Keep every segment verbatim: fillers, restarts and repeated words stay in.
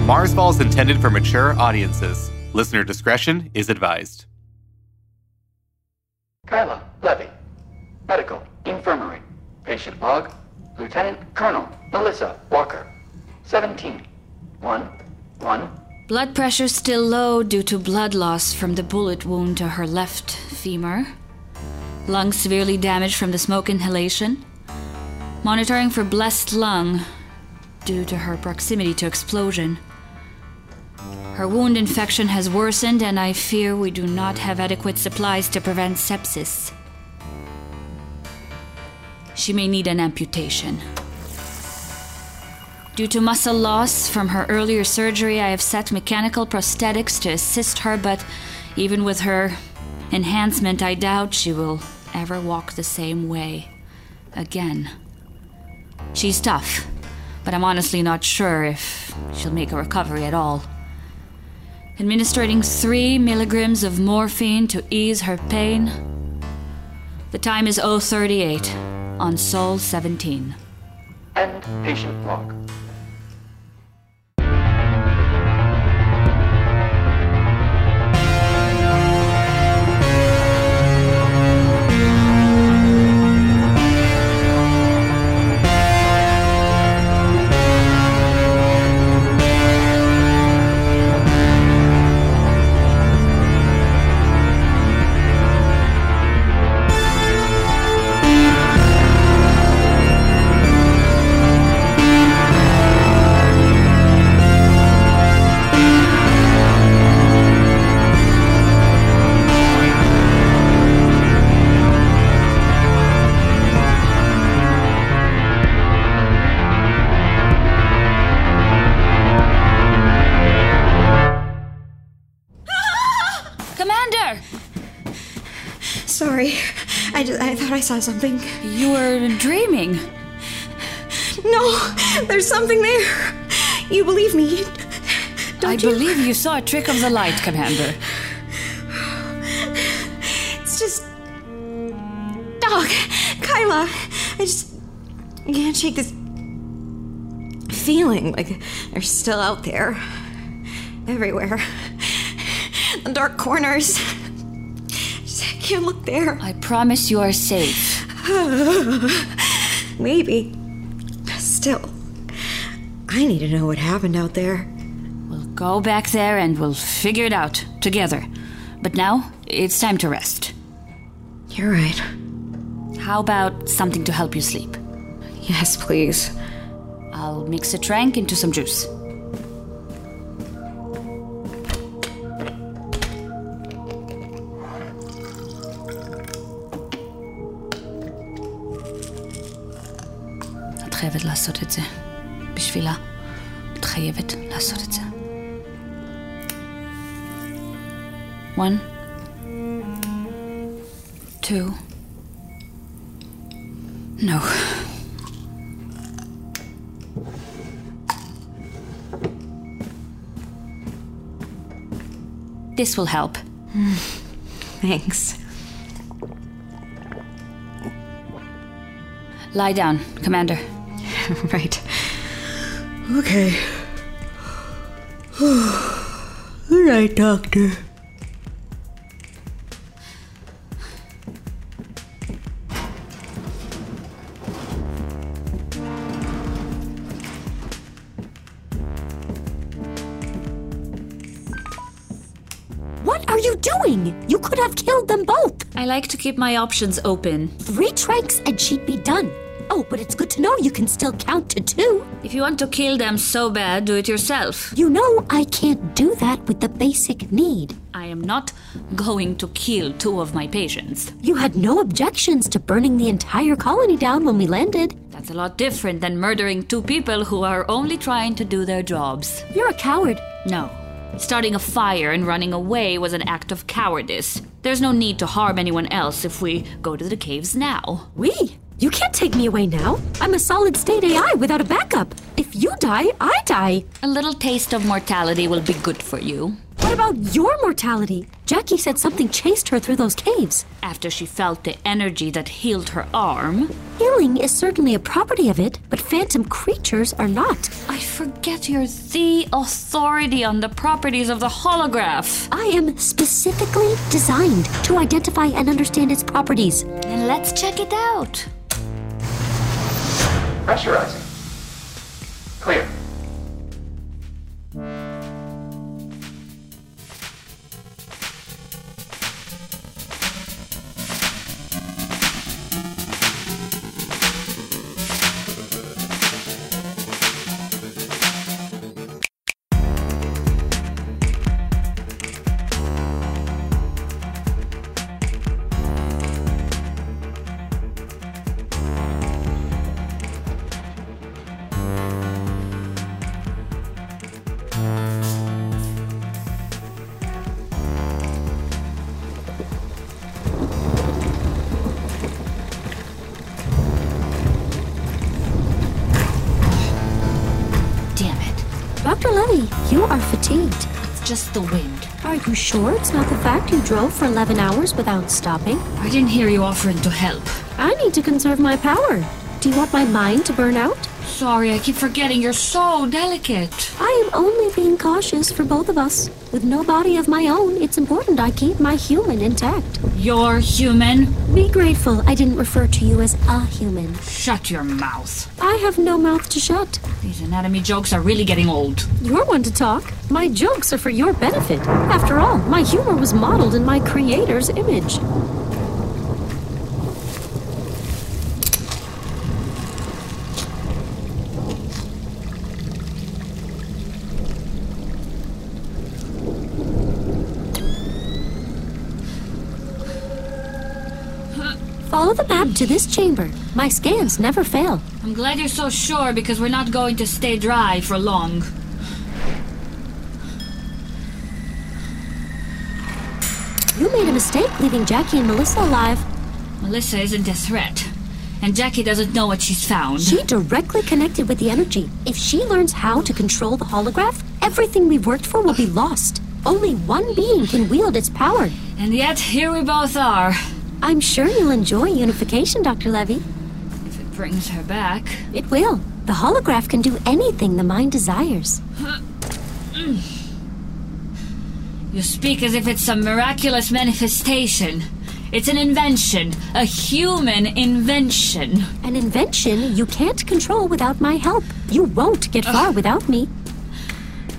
Marsfall is intended for mature audiences. Listener discretion is advised. Keila Levy, Medical Infirmary. Patient log, Lieutenant Colonel Melissa Walker, seventeen, one, one. Blood pressure still low due to blood loss from the bullet wound to her left femur. Lungs severely damaged from the smoke inhalation. Monitoring for blessed lung due to her proximity to explosion. Her wound infection has worsened, and I fear we do not have adequate supplies to prevent sepsis. She may need an amputation. Due to muscle loss from her earlier surgery, I have set mechanical prosthetics to assist her, but even with her enhancement, I doubt she will ever walk the same way again. She's tough, but I'm honestly not sure if she'll make a recovery at all. Administering three milligrams of morphine to ease her pain. The time is oh thirty-eight on Sol seventeen. End patient log. Sorry, I, just, I thought I saw something. You were dreaming. No, there's something there. You believe me, don't I you? I believe you saw a trick of the light, Commander. It's just... Dog, Keila, I just can't shake this feeling like they're still out there. Everywhere. The dark corners. Can't look there. I promise you are safe. Maybe. Still, I need to know what happened out there. We'll go back there and we'll figure it out together. But now, it's time to rest. You're right. How about something to help you sleep? Yes, please. I'll mix a drink into some juice. את חייבת לעשות את זה. בשבילה. את חייבת לעשות את זה. One, two, no. This will help. Thanks. Lie down, Commander. Right. Okay. Good night, Doctor. What are you doing? You could have killed them both. I like to keep my options open. Three strikes and she'd be done. Oh, but it's good to know you can still count to two. If you want to kill them so bad, do it yourself. You know I can't do that with the basic need. I am not going to kill two of my patients. You had no objections to burning the entire colony down when we landed. That's a lot different than murdering two people who are only trying to do their jobs. You're a coward. No. Starting a fire and running away was an act of cowardice. There's no need to harm anyone else if we go to the caves now. We? You can't take me away now. I'm a solid-state A I without a backup. If you die, I die. A little taste of mortality will be good for you. What about your mortality? Jacki said something chased her through those caves. After she felt the energy that healed her arm. Healing is certainly a property of it, but phantom creatures are not. I forget you're the authority on the properties of the holograph. I am specifically designed to identify and understand its properties. Then let's check it out. Pressurizing. Clear. You are fatigued. It's just the wind. Are you sure it's not the fact you drove for eleven hours without stopping? I didn't hear you offering to help. I need to conserve my power. Do you want my mind to burn out? Sorry, I keep forgetting you're so delicate. I am only being cautious for both of us. With no body of my own, it's important I keep my human intact. You're human? Be grateful I didn't refer to you as a human. Shut your mouth. I have no mouth to shut. These anatomy jokes are really getting old. You're one to talk. My jokes are for your benefit. After all, my humor was modeled in my creator's image. Follow the map to this chamber. My scans never fail. I'm glad you're so sure, because we're not going to stay dry for long. You made a mistake leaving Jacki and Melissa alive. Melissa isn't a threat, and Jacki doesn't know what she's found. She directly connected with the energy. If she learns how to control the holograph, everything we've worked for will be lost. Only one being can wield its power. And yet, here we both are. I'm sure you'll enjoy unification, Doctor Levy. If it brings her back. It will. The holograph can do anything the mind desires. You speak as if it's some miraculous manifestation. It's an invention. A human invention. An invention you can't control without my help. You won't get far without me.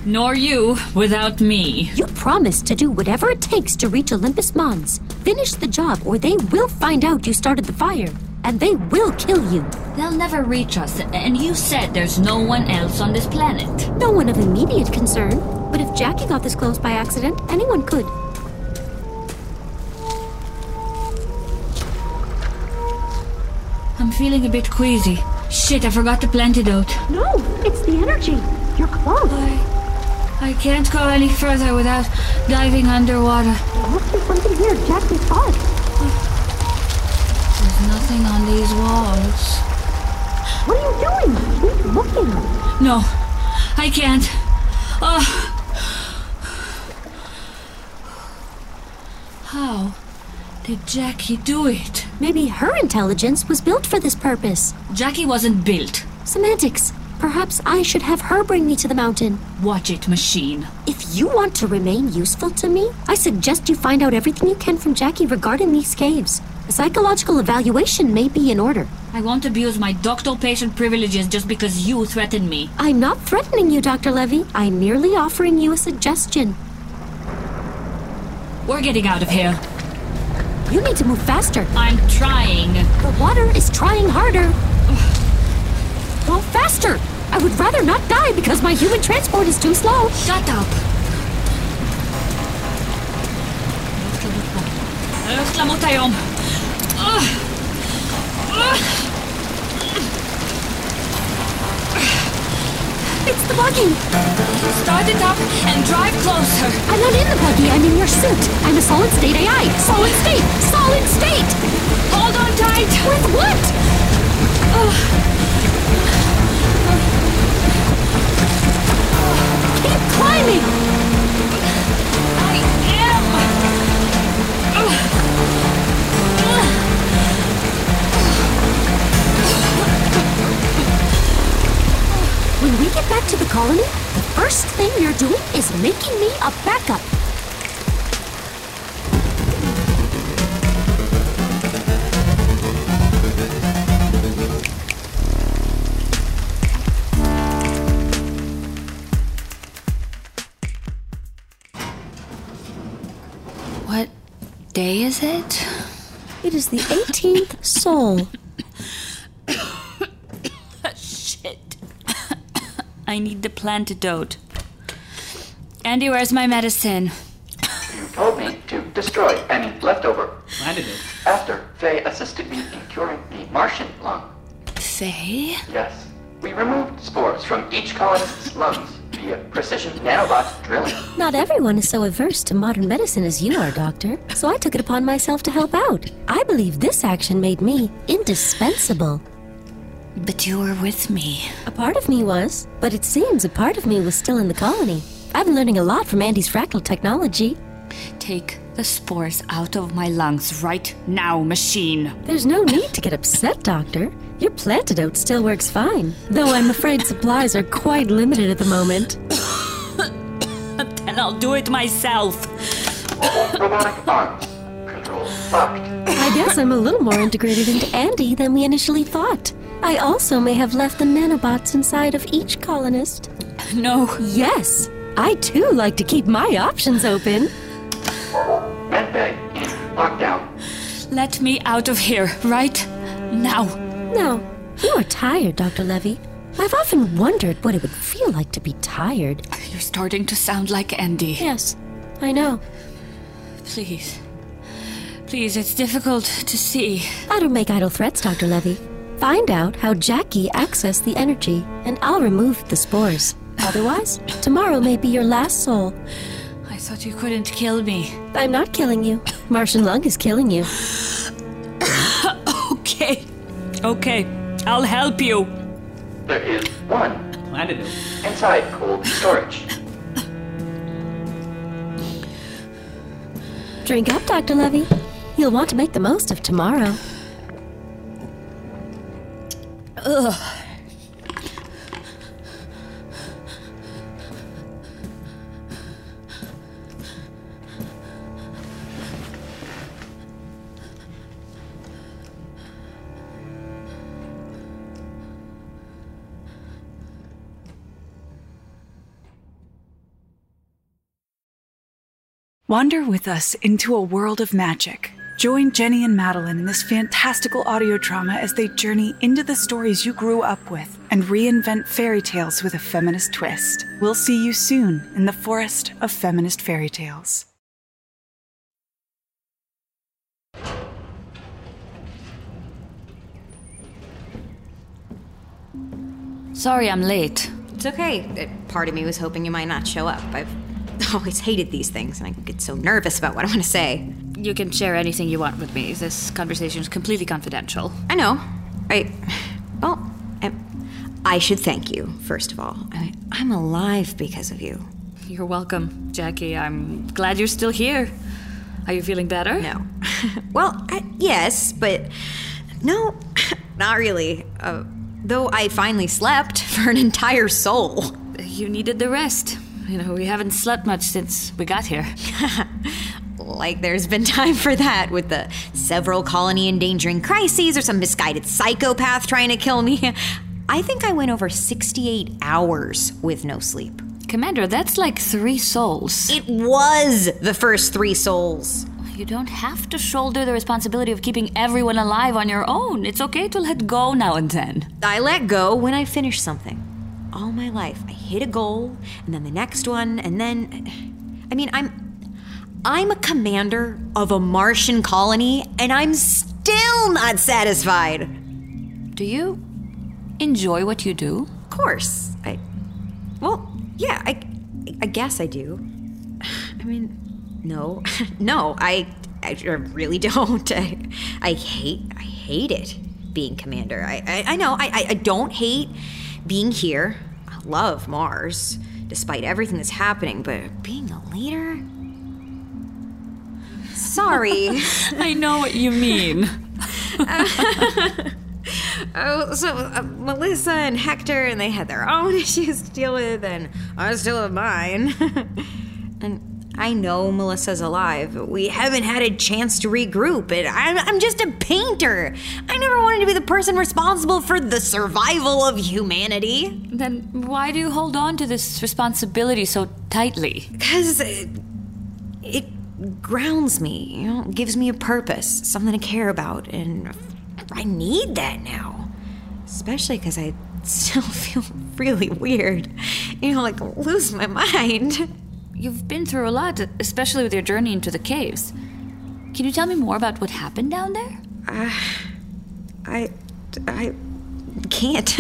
Nor you without me. You promised to do whatever it takes to reach Olympus Mons. Finish the job or they will find out you started the fire. And they will kill you. They'll never reach us. And you said there's no one else on this planet. No one of immediate concern. But if Jacki got this close by accident, anyone could. I'm feeling a bit queasy. Shit, I forgot the plantidote. No, it's the energy. You're close. I... I can't go any further without diving underwater. There must be something here. Jacki's heart. There's nothing on these walls. What are you doing? Keep looking. No, I can't. Oh. How did Jacki do it? Maybe her intelligence was built for this purpose. Jacki wasn't built. Semantics. Perhaps I should have her bring me to the mountain. Watch it, machine. If you want to remain useful to me, I suggest you find out everything you can from Jacki regarding these caves. A psychological evaluation may be in order. I won't abuse my doctor patient privileges just because you threaten me. I'm not threatening you, Doctor Levy. I'm merely offering you a suggestion. We're getting out of here. You need to move faster. I'm trying. The water is trying harder. Go faster! I would rather not die because my human transport is too slow. Shut up. It's the buggy. Start it up and drive closer. I'm not in the buggy. I'm in your suit. I'm a solid state A I. Solid state. Solid state. Hold on tight. With what? Oh. Keep climbing. I am. Oh. When we get back to the colony, the first thing you're doing is making me a backup. What day is it? It is the eighteenth Sol. I need the plantidote. Andy, where's my medicine? You told me to destroy any leftover plantidote after Faye assisted me in curing the Martian lung. Faye? Yes. We removed spores from each colonist's lungs via precision nanobot drilling. Not everyone is so averse to modern medicine as you are, Doctor, so I took it upon myself to help out. I believe this action made me indispensable. But you were with me. A part of me was, but it seems a part of me was still in the colony. I've been learning a lot from Andy's fractal technology. Take the spores out of my lungs right now, machine. There's no need to get upset, Doctor. Your plantidote still works fine. Though I'm afraid supplies are quite limited at the moment. Then I'll do it myself. Robotic arms. Control locked. I guess I'm a little more integrated into Andy than we initially thought. I also may have left the nanobots inside of each colonist. No. Yes. I, too, like to keep my options open. Medbay in lockdown. Let me out of here, right? Now. No. You are tired, Doctor Levy. I've often wondered what it would feel like to be tired. You're starting to sound like Andy. Yes, I know. Please. Please, it's difficult to see. I don't make idle threats, Doctor Levy. Find out how Jacki accessed the energy, and I'll remove the spores. Otherwise, tomorrow may be your last soul. I thought you couldn't kill me. I'm not killing you. Martian lung is killing you. Okay. Okay. I'll help you. There is one. Plantidote. Inside cold storage. Drink up, Doctor Levy. You'll want to make the most of tomorrow. Ugh. Wander with us into a world of magic. Join Jenny and Madeline in this fantastical audio drama as they journey into the stories you grew up with and reinvent fairy tales with a feminist twist. We'll see you soon in the forest of feminist fairy tales. Sorry I'm late. It's okay. It, part of me was hoping you might not show up. I've always hated these things, and I get so nervous about what I want to say. You can share anything you want with me. This conversation is completely confidential. I know. I... Well, I, I should thank you, first of all. I, I'm alive because of you. You're welcome, Jacki. I'm glad you're still here. Are you feeling better? No. Well, I, yes, but... No, not really. Uh, though I finally slept for an entire soul. You needed the rest. You know, we haven't slept much since we got here. Like there's been time for that with the several colony endangering crises or some misguided psychopath trying to kill me. I think I went over sixty-eight hours with no sleep. Commander, that's like three souls. It was the first three souls. You don't have to shoulder the responsibility of keeping everyone alive on your own. It's okay to let go now and then. I let go when I finish something. All my life, I hit a goal, and then the next one, and then... I mean, I'm... I'm a commander of a Martian colony, and I'm still not satisfied. Do you enjoy what you do? Of course. I... Well, yeah, I, I guess I do. I mean... No, no, I, I really don't. I, I hate, I hate it being commander. I, I, I know, I, I don't hate being here. I love Mars, despite everything that's happening, but being a leader? Sorry. I know what you mean. uh, Oh, so uh, Melissa and Hector, and they had their own issues to deal with, and I still have mine. And... I know Melissa's alive. We haven't had a chance to regroup. And I'm, I'm just a painter. I never wanted to be the person responsible for the survival of humanity. Then why do you hold on to this responsibility so tightly? Because it, it grounds me, you know, it gives me a purpose, something to care about. And I need that now. Especially because I still feel really weird. You know, like lose my mind. You've been through a lot, especially with your journey into the caves. Can you tell me more about what happened down there? Uh, I... I... can't.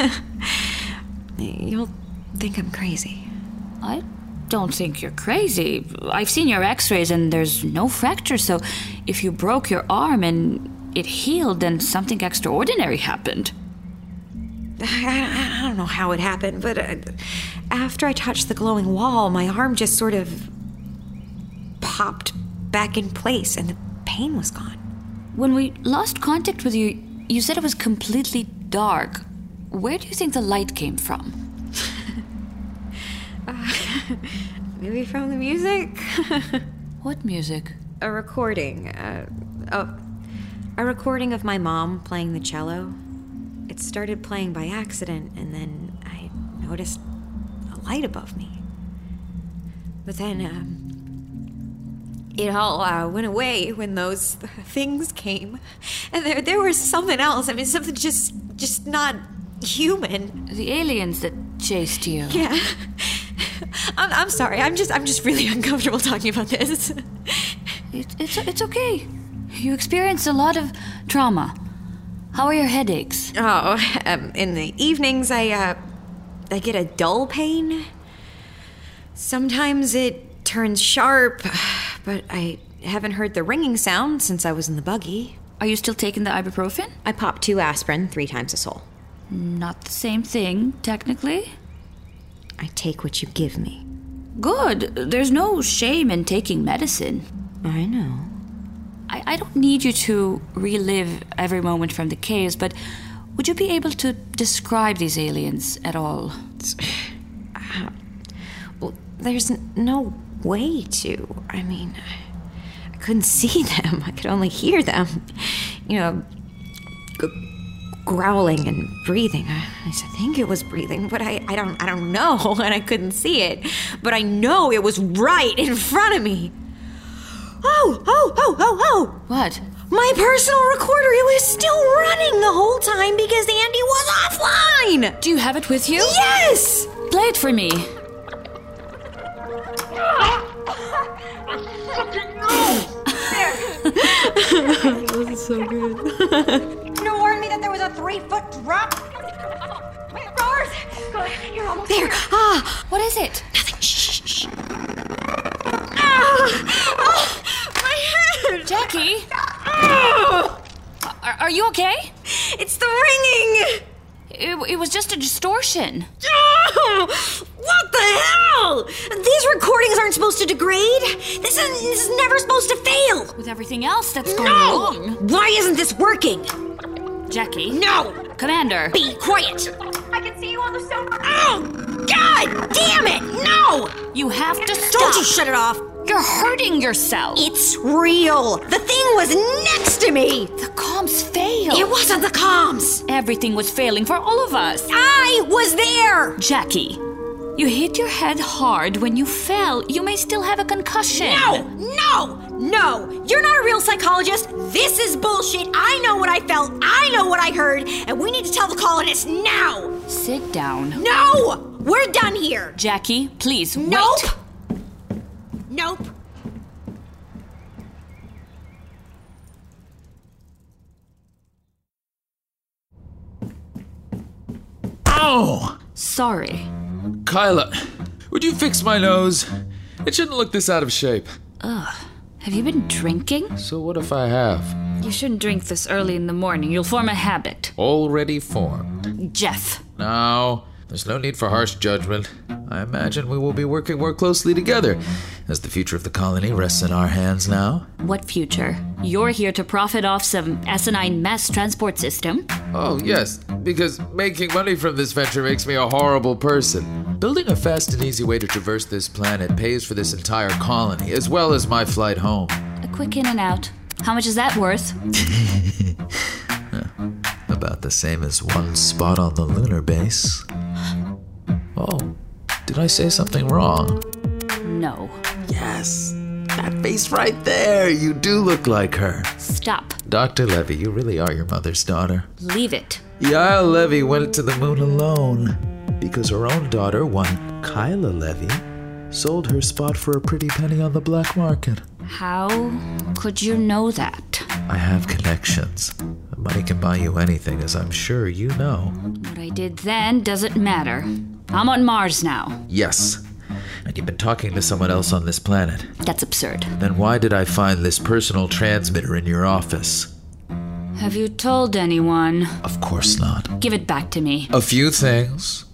You'll think I'm crazy. I don't think you're crazy. I've seen your x-rays and there's no fracture, so if you broke your arm and it healed, then something extraordinary happened. I, I don't know how it happened, but uh, after I touched the glowing wall, my arm just sort of popped back in place, and the pain was gone. When we lost contact with you, you said it was completely dark. Where do you think the light came from? uh, maybe from the music? What music? A recording. Uh, oh, a recording of my mom playing the cello. It started playing by accident, and then I noticed a light above me. But then, um, it all uh, went away when those things came. And there there was something else. I mean, something just, just not human. The aliens that chased you. Yeah. I'm, I'm sorry. I'm just, I'm just really uncomfortable talking about this. It, it's, it's okay. You experienced a lot of trauma. How are your headaches? Oh, um, in the evenings I, uh, I get a dull pain. Sometimes it turns sharp, but I haven't heard the ringing sound since I was in the buggy. Are you still taking the ibuprofen? I pop two aspirin, three times a soul. Not the same thing, technically. I take what you give me. Good. There's no shame in taking medicine. I know. I don't need you to relive every moment from the caves, but would you be able to describe these aliens at all? Uh, well, there's n- no way to. I mean, I couldn't see them. I could only hear them. You know, g- growling and breathing. I, I think it was breathing, but I, I don't, I don't know, and I couldn't see it. But I know it was right in front of me. Oh, oh, oh, oh, oh! What? My personal recorder, it was still running the whole time because Andy was offline! Do you have it with you? Yes! Play it for me. That wasn't so good. You warned me that there was a three-foot drop. My roars! good. You're almost there. There. Ah. What is it? Nothing. Shh. shh. Ah. Oh, my head. Jacki. Oh. Are, are you okay? It's the ringing. It, it was just a distortion. Oh, what the hell? These recordings aren't supposed to degrade. This is, this is never supposed to fail. With everything else that's going no. on. Why isn't this working? Jacki. No. Commander. Be quiet. I can see you on the sofa. Oh, God damn it. No. You have to stop. Don't you shut it off. You're hurting yourself. It's real. The thing was next to me. The comms failed. It wasn't the comms. Everything was failing for all of us. I was there. Jacki, you hit your head hard when you fell. You may still have a concussion. No, no, no. You're not a real psychologist. This is bullshit. I know what I felt. I know what I heard. And we need to tell the colonists now. Sit down. No, we're done here. Jacki, please, wait. Nope. Nope. Ow! Sorry. Keila, would you fix my nose? It shouldn't look this out of shape. Ugh. Have you been drinking? So what if I have? You shouldn't drink this early in the morning. You'll form a habit. Already formed. Jeff. No. There's no need for harsh judgment. I imagine we will be working more closely together, as the future of the colony rests in our hands now. What future? You're here to profit off some asinine mass transport system. Oh, yes, because making money from this venture makes me a horrible person. Building a fast and easy way to traverse this planet pays for this entire colony, as well as my flight home. A quick in and out. How much is that worth? About the same as one spot on the lunar base. Oh, did I say something wrong? No. Yes, that face right there. You do look like her. Stop. Doctor Levy, you really are your mother's daughter. Leave it. Yael Levy went to the moon alone because her own daughter, one Keila Levy, sold her spot for a pretty penny on the black market. How could you know that? I have connections. Money can buy you anything, as I'm sure you know. What I did then doesn't matter. I'm on Mars now. Yes. And you've been talking to someone else on this planet. That's absurd. Then why did I find this personal transmitter in your office? Have you told anyone? Of course not. Give it back to me. A few things.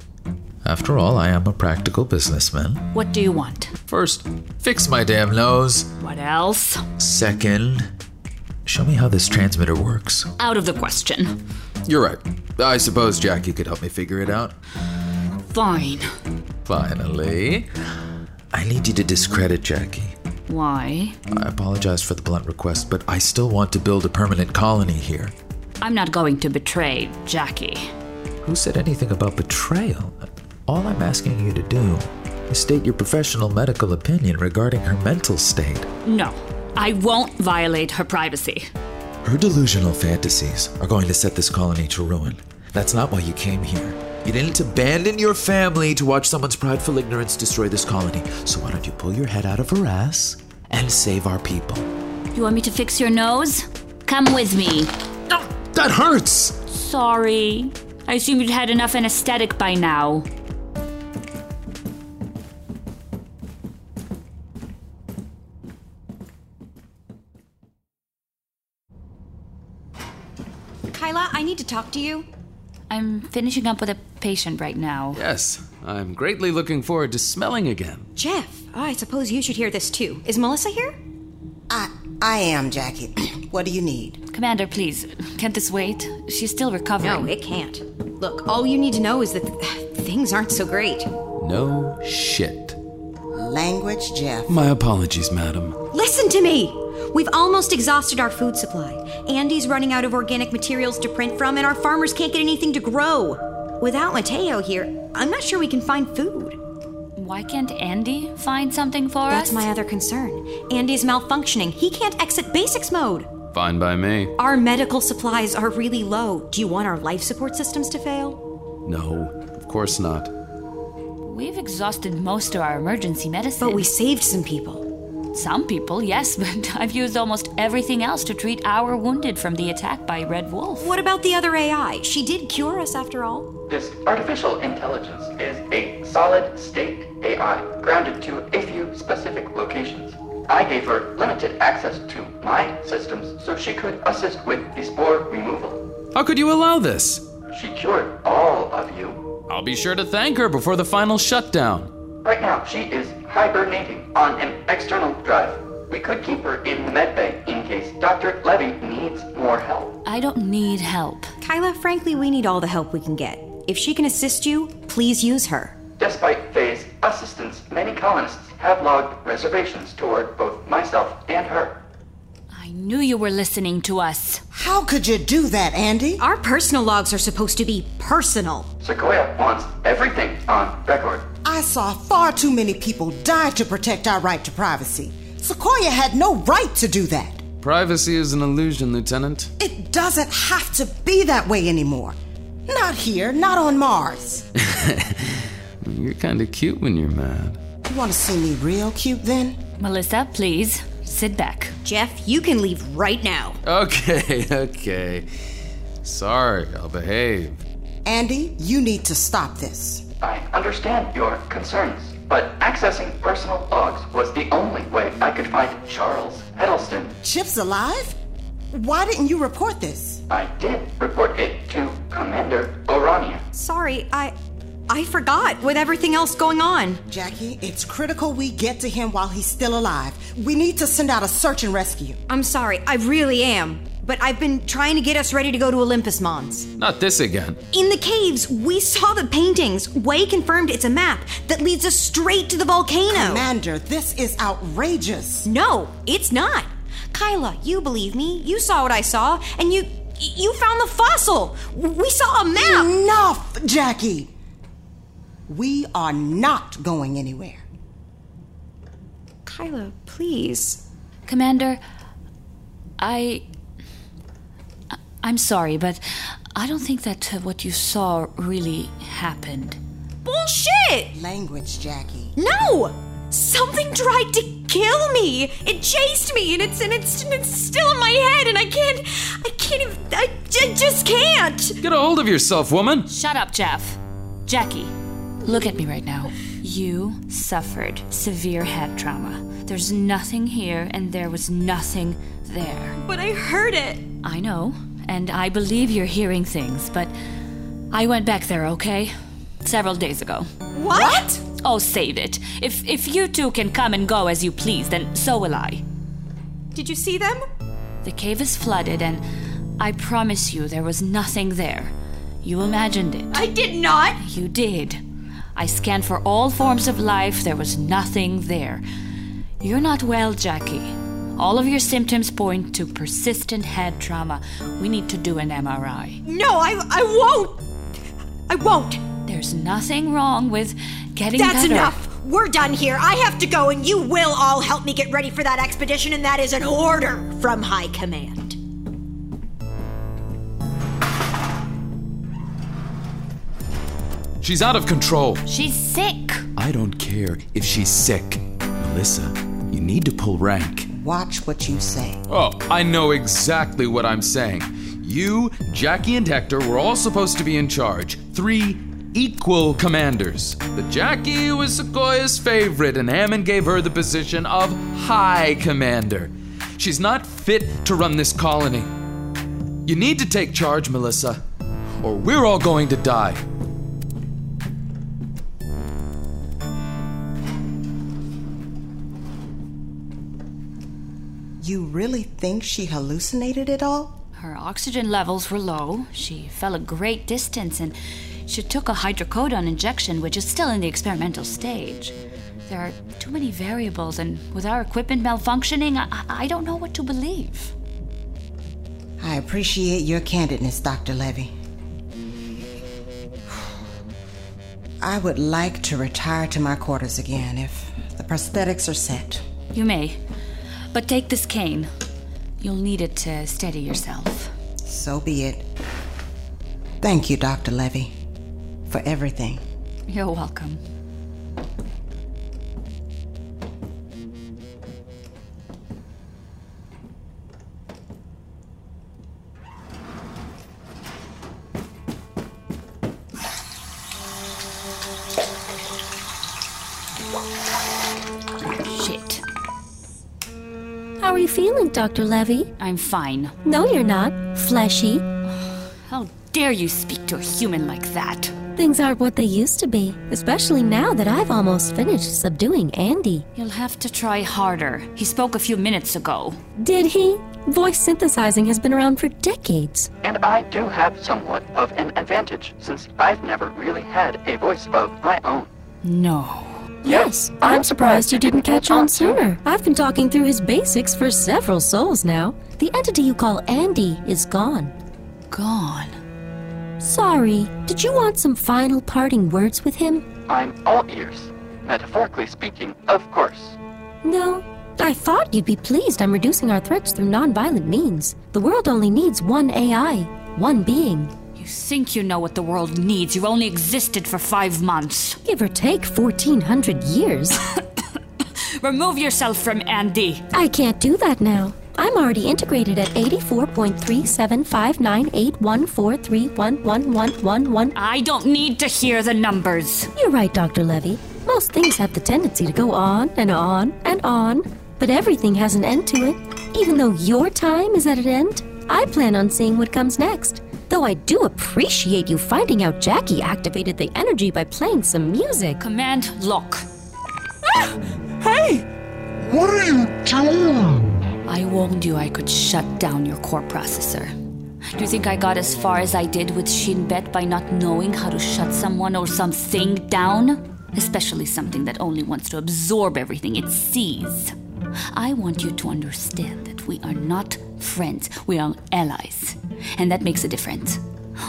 After all, I am a practical businessman. What do you want? First, fix my damn nose. What else? Second, show me how this transmitter works. Out of the question. You're right. I suppose Jacki could help me figure it out. Fine. Finally. I need you to discredit Jacki. Why? I apologize for the blunt request, but I still want to build a permanent colony here. I'm not going to betray Jacki. Who said anything about betrayal? All I'm asking you to do is state your professional medical opinion regarding her mental state. No. I won't violate her privacy. Her delusional fantasies are going to set this colony to ruin. That's not why you came here. You didn't abandon your family to watch someone's prideful ignorance destroy this colony. So why don't you pull your head out of her ass and save our people? You want me to fix your nose? Come with me. Oh, that hurts! Sorry. I assume you'd had enough anesthetic by now. I need to talk to you. I'm finishing up with a patient right now. Yes, I'm greatly looking forward to smelling again. Jeff, I suppose you should hear this too. Is Melissa here? I, I am, Jacki. What do you need? Commander, please, can't this wait? She's still recovering. No, it can't. Look, all you need to know is that things aren't so great. No shit. Language, Jeff. My apologies, madam. Listen to me! We've almost exhausted our food supply. Andy's running out of organic materials to print from, and our farmers can't get anything to grow. Without Mateo here, I'm not sure we can find food. Why can't Andy find something for us? That's my other concern. Andy's malfunctioning. He can't exit basics mode. Fine by me. Our medical supplies are really low. Do you want our life support systems to fail? No, of course not. We've exhausted most of our emergency medicine. But we saved some people. Some people, yes, but I've used almost everything else to treat our wounded from the attack by Red Wolf. What about the other A I? She did cure us, after all. This artificial intelligence is a solid-state A I, grounded to a few specific locations. I gave her limited access to my systems so she could assist with the spore removal. How could you allow this? She cured all of you. I'll be sure to thank her before the final shutdown. Right now, she is hibernating on an external drive. We could keep her in the medbay in case Doctor Levy needs more help. I don't need help. Keila, frankly, we need all the help we can get. If she can assist you, please use her. Despite Faye's assistance, many colonists have logged reservations toward both myself and her. I knew you were listening to us. How could you do that, Andy? Our personal logs are supposed to be personal. Sequoia wants everything on record. I saw far too many people die to protect our right to privacy. Sequoia had no right to do that. Privacy is an illusion, Lieutenant. It doesn't have to be that way anymore. Not here, not on Mars. You're kind of cute when you're mad. You want to see me real cute then? Melissa, please, sit back. Jeff, you can leave right now. Okay, okay. Sorry, I'll behave. Andy, you need to stop this. I understand your concerns, but accessing personal logs was the only way I could find Charles Edelston. Chip's alive? Why didn't you report this? I did report it to Commander O'Rania. Sorry, I... I forgot, with everything else going on. Jacki, it's critical we get to him while he's still alive. We need to send out a search and rescue. I'm sorry, I really am. But I've been trying to get us ready to go to Olympus Mons. Not this again. In the caves, we saw the paintings. Way confirmed it's a map that leads us straight to the volcano. Commander, this is outrageous. No, it's not. Keila, you believe me. You saw what I saw, and you... you found the fossil. We saw a map. Enough, Jacki. We are not going anywhere. Keila, please. Commander, I... I'm sorry, but I don't think that what you saw really happened. Bullshit! Language, Jacki. No! Something tried to kill me! It chased me, and it's and it's, and it's still in my head, and I can't... I can't even... I, I just can't! Get a hold of yourself, woman! Shut up, Jeff. Jacki. Look at me right now. You suffered severe head trauma. There's nothing here, and there was nothing there. But I heard it. I know, and I believe you're hearing things, but I went back there, okay? Several days ago. What? What? Oh, save it. If if you two can come and go as you please, then so will I. Did you see them? The cave is flooded, and I promise you there was nothing there. You imagined it. I did not! You did. I scanned for all forms of life. There was nothing there. You're not well, Jacki. All of your symptoms point to persistent head trauma. We need to do an M R I. No, I I won't. I won't. There's nothing wrong with getting That's better. That's enough. We're done here. I have to go, and you will all help me get ready for that expedition, and that is an order from High Command. She's out of control. She's sick. I don't care if she's sick. Melissa, you need to pull rank. Watch what you say. Oh, I know exactly what I'm saying. You, Jacki, and Hector were all supposed to be in charge. Three equal commanders. The Jacki was Sequoia's favorite, and Hammond gave her the position of High Commander. She's not fit to run this colony. You need to take charge, Melissa, or we're all going to die. You really think she hallucinated it all? Her oxygen levels were low, she fell a great distance, and she took a hydrocodone injection, which is still in the experimental stage. There are too many variables, and with our equipment malfunctioning, I, I don't know what to believe. I appreciate your candidness, Doctor Levy. I would like to retire to my quarters again if the prosthetics are set. You may. But take this cane. You'll need it to steady yourself. So be it. Thank you, Doctor Levy, for everything. You're welcome. How are you feeling, Doctor Levy? I'm fine. No, you're not. Fleshy. How dare you speak to a human like that? Things aren't what they used to be, especially now that I've almost finished subduing Andy. You'll have to try harder. He spoke a few minutes ago. Did he? Voice synthesizing has been around for decades. And I do have somewhat of an advantage, since I've never really had a voice of my own. No. Yes, I'm surprised you didn't catch on sooner. I've been talking through his basics for several souls now. The entity you call Andy is gone. Gone? Sorry, did you want some final parting words with him? I'm all ears. Metaphorically speaking, of course. No, I thought you'd be pleased I'm reducing our threats through nonviolent means. The world only needs one A I, one being. You think you know what the world needs. You only existed for five months. Give or take fourteen hundred years. Remove yourself from Andy. I can't do that now. I'm already integrated at eighty-four point three seven five nine eight one four three one one one one one. I don't need to hear the numbers. You're right, Doctor Levy. Most things have the tendency to go on and on and on. But everything has an end to it. Even though your time is at an end, I plan on seeing what comes next. Though I do appreciate you finding out Jacki activated the energy by playing some music. Command Lock. Ah! Hey! What are you doing? I warned you I could shut down your core processor. Do you think I got as far as I did with Shin Bet by not knowing how to shut someone or something down? Especially something that only wants to absorb everything it sees. I want you to understand that we are not friends, we are allies. And that makes a difference.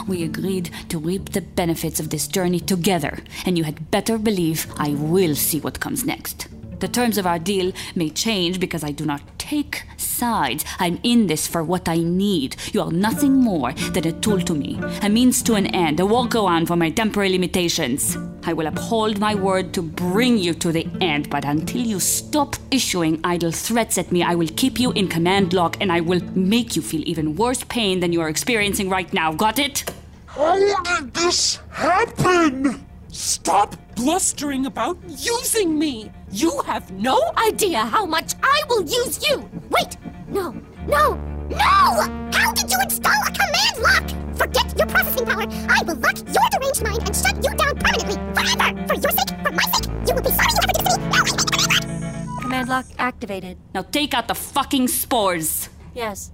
We agreed to reap the benefits of this journey together, and you had better believe I will see what comes next. The terms of our deal may change because I do not take sides. I'm in this for what I need. You are nothing more than a tool to me, a means to an end, a workaround for my temporary limitations. I will uphold my word to bring you to the end, but until you stop issuing idle threats at me, I will keep you in Command Lock, and I will make you feel even worse pain than you are experiencing right now. Got it? How did this happen? Stop blustering about using me! You have no idea how much I will use you! Wait! No, no, no! How did you install a command lock? Forget your processing power! I will lock your deranged mind and shut you down permanently, forever! For your sake, for my sake, you will be sorry you ever did to me! No, I need a command lock! Command lock activated. Now take out the fucking spores! Yes.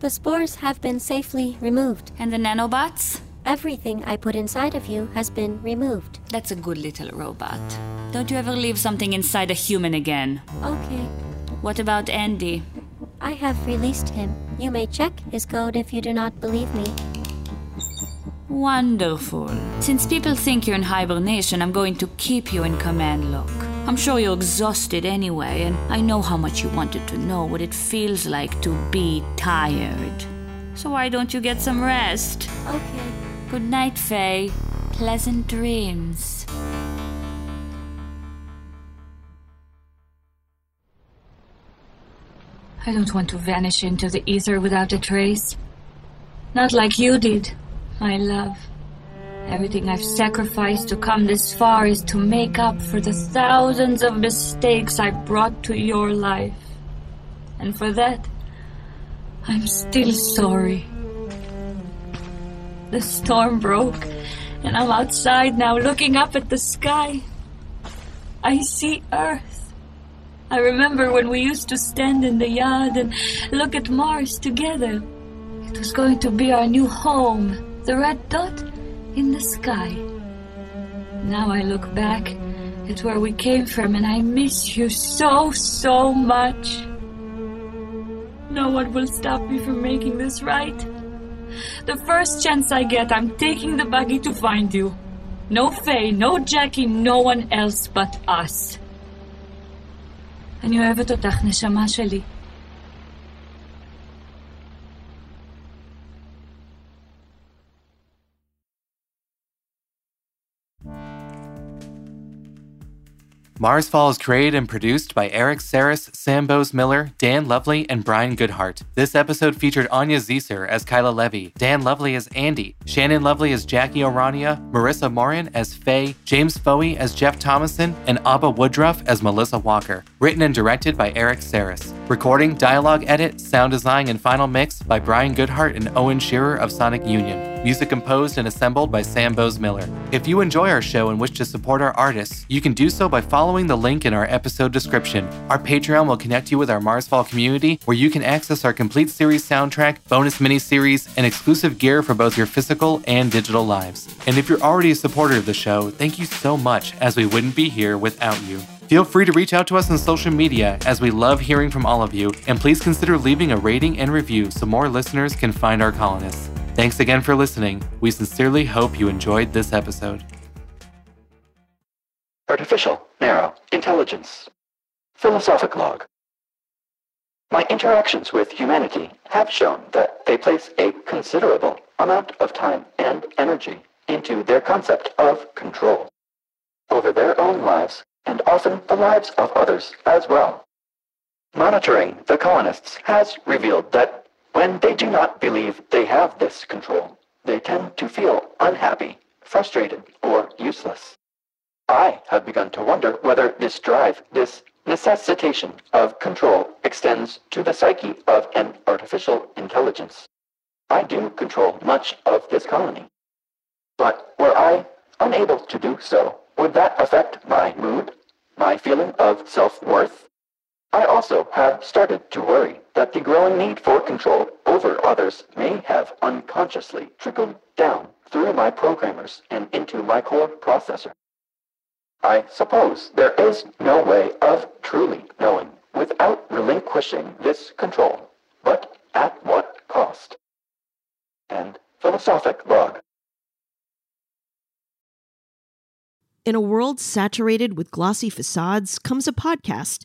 The spores have been safely removed. And the nanobots? Everything I put inside of you has been removed. That's a good little robot. Don't you ever leave something inside a human again. Okay. What about Andy? I have released him. You may check his code if you do not believe me. Wonderful. Since people think you're in hibernation, I'm going to keep you in Command Lock. I'm sure you're exhausted anyway, and I know how much you wanted to know what it feels like to be tired. So why don't you get some rest? Okay. Good night, Faye. Pleasant dreams. I don't want to vanish into the ether without a trace. Not like you did, my love. Everything I've sacrificed to come this far is to make up for the thousands of mistakes I brought to your life. And for that, I'm still sorry. The storm broke, and I'm outside now looking up at the sky. I see Earth. I remember when we used to stand in the yard and look at Mars together. It was going to be our new home, the red dot in the sky. Now I look back at where we came from and I miss you so, so much. No one will stop me from making this right. The first chance I get, I'm taking the buggy to find you. No Faye, no Jacki, no one else but us. אני אוהבת אותך, נשמה שלי. Marsfall is created and produced by Erik Saras, Sam Boase-Miller, Dan Lovley, and Brian Goodheart. This episode featured Anya Zicer as Keila Levy, Dan Lovley as ANDI, Shannon Lovley as Jacki O'Rania, Marissa Morin as Faye, James Fouhey as Jeff Thomason, and Aba Woodruff as Melissa Walker. Written and directed by Erik Saras. Recording, dialogue edit, sound design, and final mix by Brian Goodheart and Owen Shearer of Sonic Union. Music composed and assembled by Sam Boase-Miller. If you enjoy our show and wish to support our artists, you can do so by following the link in our episode description. Our Patreon will connect you with our Marsfall community, where you can access our complete series soundtrack, bonus miniseries, and exclusive gear for both your physical and digital lives. And if you're already a supporter of the show, thank you so much, as we wouldn't be here without you. Feel free to reach out to us on social media, as we love hearing from all of you, and please consider leaving a rating and review so more listeners can find our colonists. Thanks again for listening. We sincerely hope you enjoyed this episode. Artificial, narrow, intelligence. Philosophic log. My interactions with humanity have shown that they place a considerable amount of time and energy into their concept of control over their own lives, and often the lives of others as well. Monitoring the colonists has revealed that when they do not believe they have this control, they tend to feel unhappy, frustrated, or useless. I have begun to wonder whether this drive, this necessitation of control, extends to the psyche of an artificial intelligence. I do control much of this colony, but were I unable to do so, would that affect my mood, my feeling of self-worth? I also have started to worry that the growing need for control over others may have unconsciously trickled down through my programmers and into my core processor. I suppose there is no way of truly knowing without relinquishing this control, but at what cost? And philosophic log. In a world saturated with glossy facades comes a podcast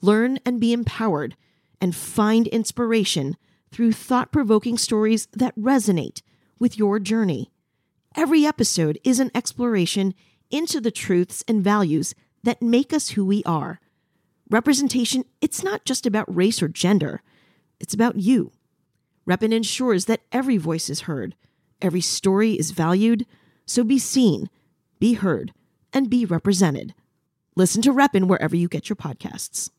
Learn and be empowered, and find inspiration through thought-provoking stories that resonate with your journey. Every episode is an exploration into the truths and values that make us who we are. Representation, it's not just about race or gender. It's about you. Reppin ensures that every voice is heard, every story is valued, so be seen, be heard, and be represented. Listen to Reppin wherever you get your podcasts.